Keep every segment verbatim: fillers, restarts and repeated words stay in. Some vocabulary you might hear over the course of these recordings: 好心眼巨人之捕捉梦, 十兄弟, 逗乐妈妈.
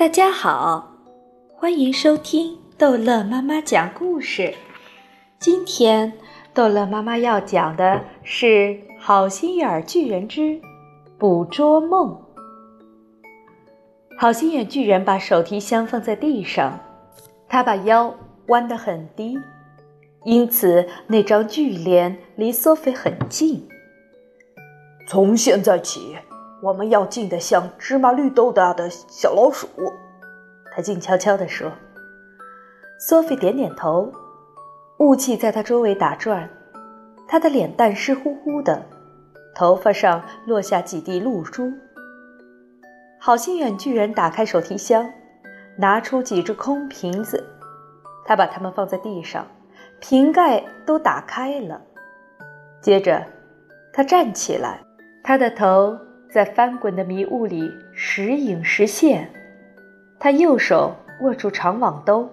大家好，欢迎收听逗乐妈妈讲故事。今天逗乐妈妈要讲的是《好心眼巨人之捕捉梦》。好心眼巨人把手提箱放在地上，他把腰弯得很低，因此那张巨脸离索菲很近。从现在起，我们要进得像芝麻绿豆大的小老鼠，他静悄悄地说。索菲点点头，雾气在他周围打转，他的脸蛋湿乎乎的，头发上落下几滴露珠。好心眼巨人打开手提箱，拿出几只空瓶子，他把它们放在地上，瓶盖都打开了。接着他站起来，他的头在翻滚的迷雾里时隐时现，他右手握住长网兜。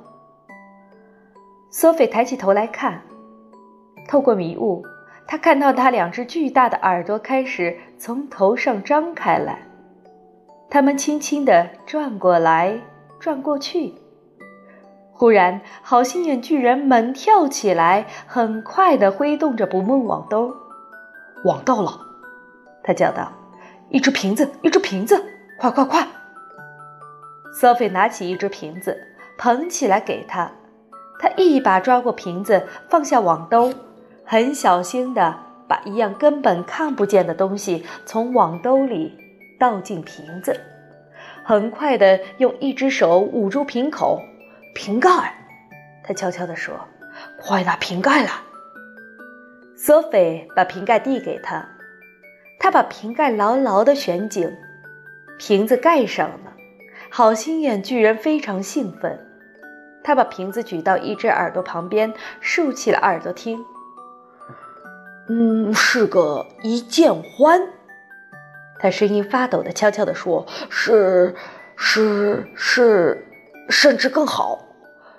索菲抬起头来看，透过迷雾，他看到他两只巨大的耳朵开始从头上张开来，他们轻轻地转过来转过去。忽然，好心眼巨人猛跳起来，很快地挥动着捕梦网兜。网到了，他叫道，一只瓶子，一只瓶子，快快快！索菲拿起一只瓶子，捧起来给他。他一把抓过瓶子，放下网兜，很小心地把一样根本看不见的东西从网兜里倒进瓶子，很快地用一只手捂住瓶口。瓶盖，他悄悄地说，快拿瓶盖来！索菲把瓶盖递给他，他把瓶盖牢牢地旋紧，瓶子盖上了。好心眼巨人非常兴奋，他把瓶子举到一只耳朵旁边，竖起了耳朵听。嗯，是个一剑獾，他声音发抖地悄悄地说，是是是甚至更好，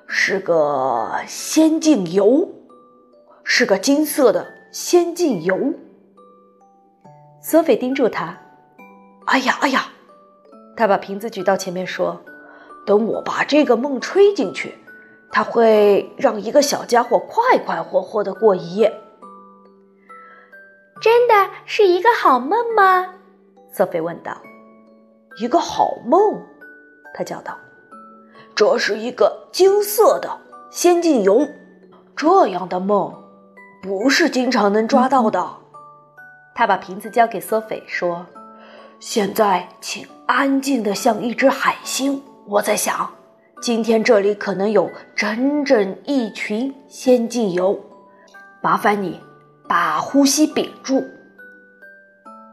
是个仙境油，是个金色的仙境油。索菲盯住他，哎呀哎呀，他把瓶子举到前面说，等我把这个梦吹进去，它会让一个小家伙快快活活地过一夜。真的是一个好梦吗？索菲问道。一个好梦，他叫道，这是一个金色的仙境油，这样的梦不是经常能抓到的。他把瓶子交给索菲说，现在请安静的像一只海星，我在想今天这里可能有整整一群仙境油，麻烦你把呼吸屏住，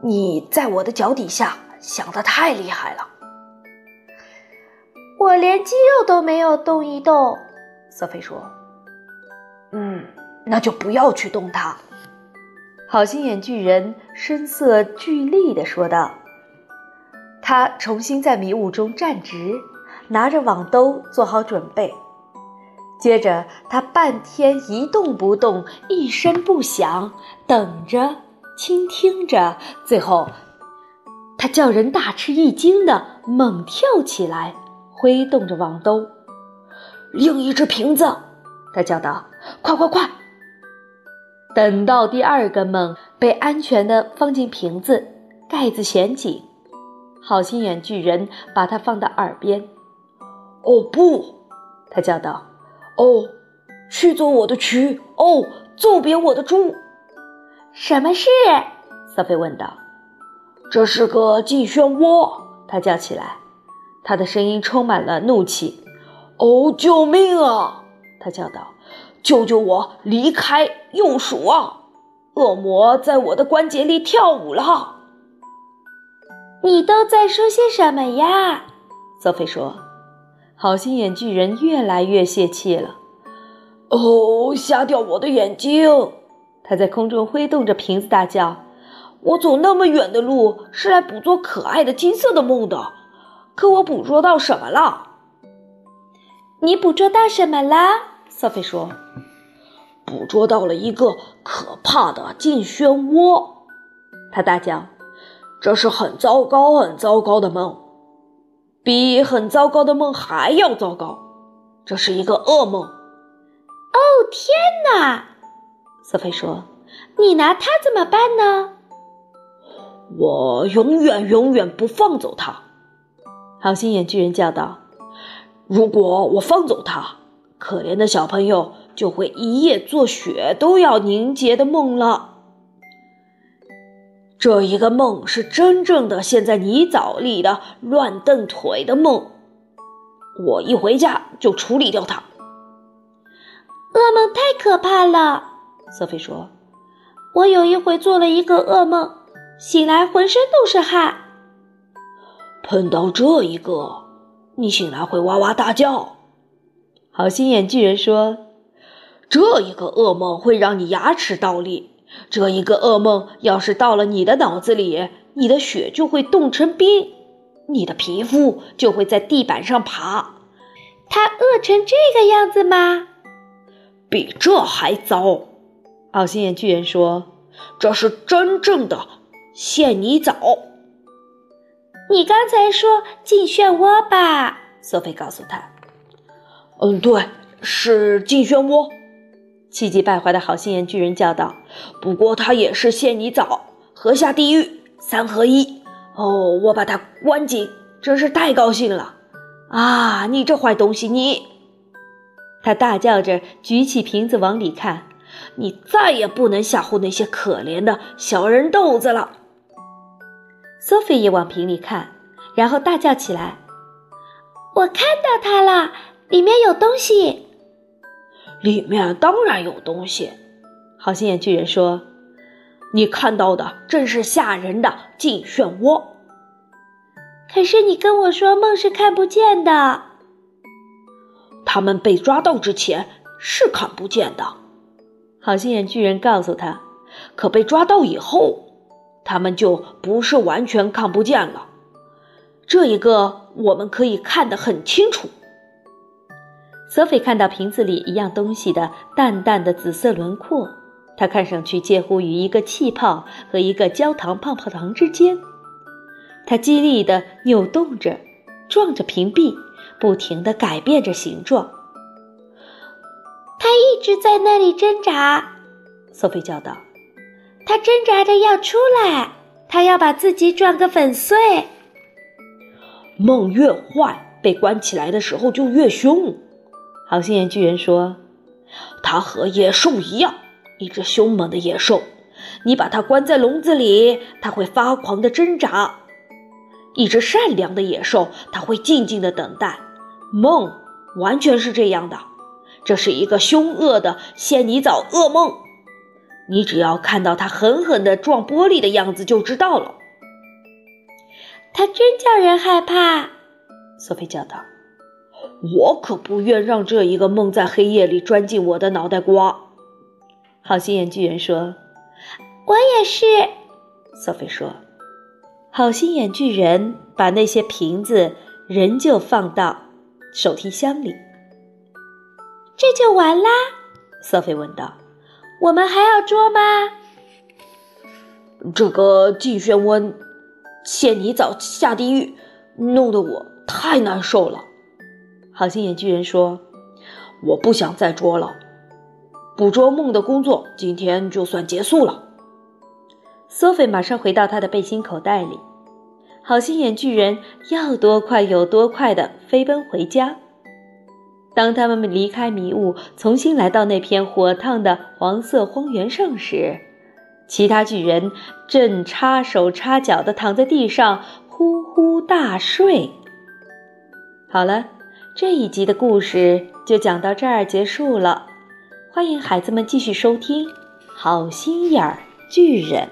你在我的脚底下想得太厉害了。我连肌肉都没有动一动，索菲说。嗯，那就不要去动它，好心眼巨人声色俱厉地说道。他重新在迷雾中站直，拿着网兜做好准备。接着他半天一动不动，一声不响，等着，倾听着，最后他叫人大吃一惊地猛跳起来，挥动着网兜。另一只瓶子，他叫道，快快快！等到第二个梦被安全地放进瓶子，盖子旋紧，好心眼巨人把它放到耳边。哦不，他叫道，哦，去做我的渠，哦，揍扁我的猪。什么事？索菲问道。这是个进漩涡，他叫起来，他的声音充满了怒气。哦，救命啊，他叫道，救救我，离开幼鼠啊，恶魔在我的关节里跳舞了。你都在说些什么呀？索菲说。好心眼巨人越来越泄气了。哦，瞎掉我的眼睛，他在空中挥动着瓶子大叫，我走那么远的路是来捕捉可爱的金色的梦的，可我捕捉到什么了？你捕捉到什么了？索菲说。捕捉到了一个可怕的进漩涡，他大叫，这是很糟糕很糟糕的梦。比很糟糕的梦还要糟糕，这是一个噩梦。哦，天哪！瑟菲说，你拿它怎么办呢？我永远永远不放走它。好心眼巨人叫道，如果我放走它，可怜的小朋友就会一夜做雪都要凝结的梦了。这一个梦是真正的陷在泥沼里的乱蹬腿的梦，我一回家就处理掉它。噩梦太可怕了，瑟菲说，我有一回做了一个噩梦，醒来浑身都是汗。碰到这一个，你醒来会哇哇大叫。好心眼巨人说，这一个噩梦会让你牙齿倒立，这一个噩梦要是到了你的脑子里，你的血就会冻成冰，你的皮肤就会在地板上爬。它饿成这个样子吗？比这还糟。好心眼巨人说，这是真正的陷泥沼。你刚才说进漩涡吧，索菲告诉他。嗯，对，是进漩涡。气急败坏的好心眼巨人叫道，不过他也是陷泥沼，河下地狱，三合一。哦，我把他关紧，真是太高兴了。啊，你这坏东西，你！他大叫着举起瓶子往里看，你再也不能吓唬那些可怜的小人豆子了。索菲也往瓶里看，然后大叫起来，我看到他了，里面有东西。里面当然有东西，好心眼巨人说，你看到的正是吓人的进漩涡。可是你跟我说梦是看不见的。他们被抓到之前是看不见的，好心眼巨人告诉他，可被抓到以后，他们就不是完全看不见了，这一个我们可以看得很清楚。索菲看到瓶子里一样东西的淡淡的紫色轮廓，它看上去介乎于一个气泡和一个焦糖泡泡糖之间。它激励地扭动着，撞着瓶壁，不停地改变着形状。它一直在那里挣扎，索菲叫道，它挣扎着要出来，它要把自己撞个粉碎。梦越坏，被关起来的时候就越凶。好心眼巨人说，它和野兽一样，一只凶猛的野兽，你把它关在笼子里，它会发狂地挣扎。一只善良的野兽，它会静静地等待。梦完全是这样的，这是一个凶恶的陷泥沼噩梦，你只要看到它狠狠地撞玻璃的样子就知道了。它真叫人害怕，索菲叫道，我可不愿让这一个梦在黑夜里钻进我的脑袋瓜。好心眼巨人说，我也是。索菲说，好心眼巨人把那些瓶子仍旧放到手提箱里。这就完啦？索菲问道，我们还要捉吗？这个进漩涡陷泥沼下地狱弄得我太难受了。好心眼巨人说，我不想再捉了，捕捉梦的工作今天就算结束了。索菲马上回到他的背心口袋里。好心眼巨人要多快有多快地飞奔回家。当他们离开迷雾，重新来到那片火烫的黄色荒原上时，其他巨人正插手插脚地躺在地上呼呼大睡。好了，这一集的故事就讲到这儿结束了，欢迎孩子们继续收听《好心眼巨人》。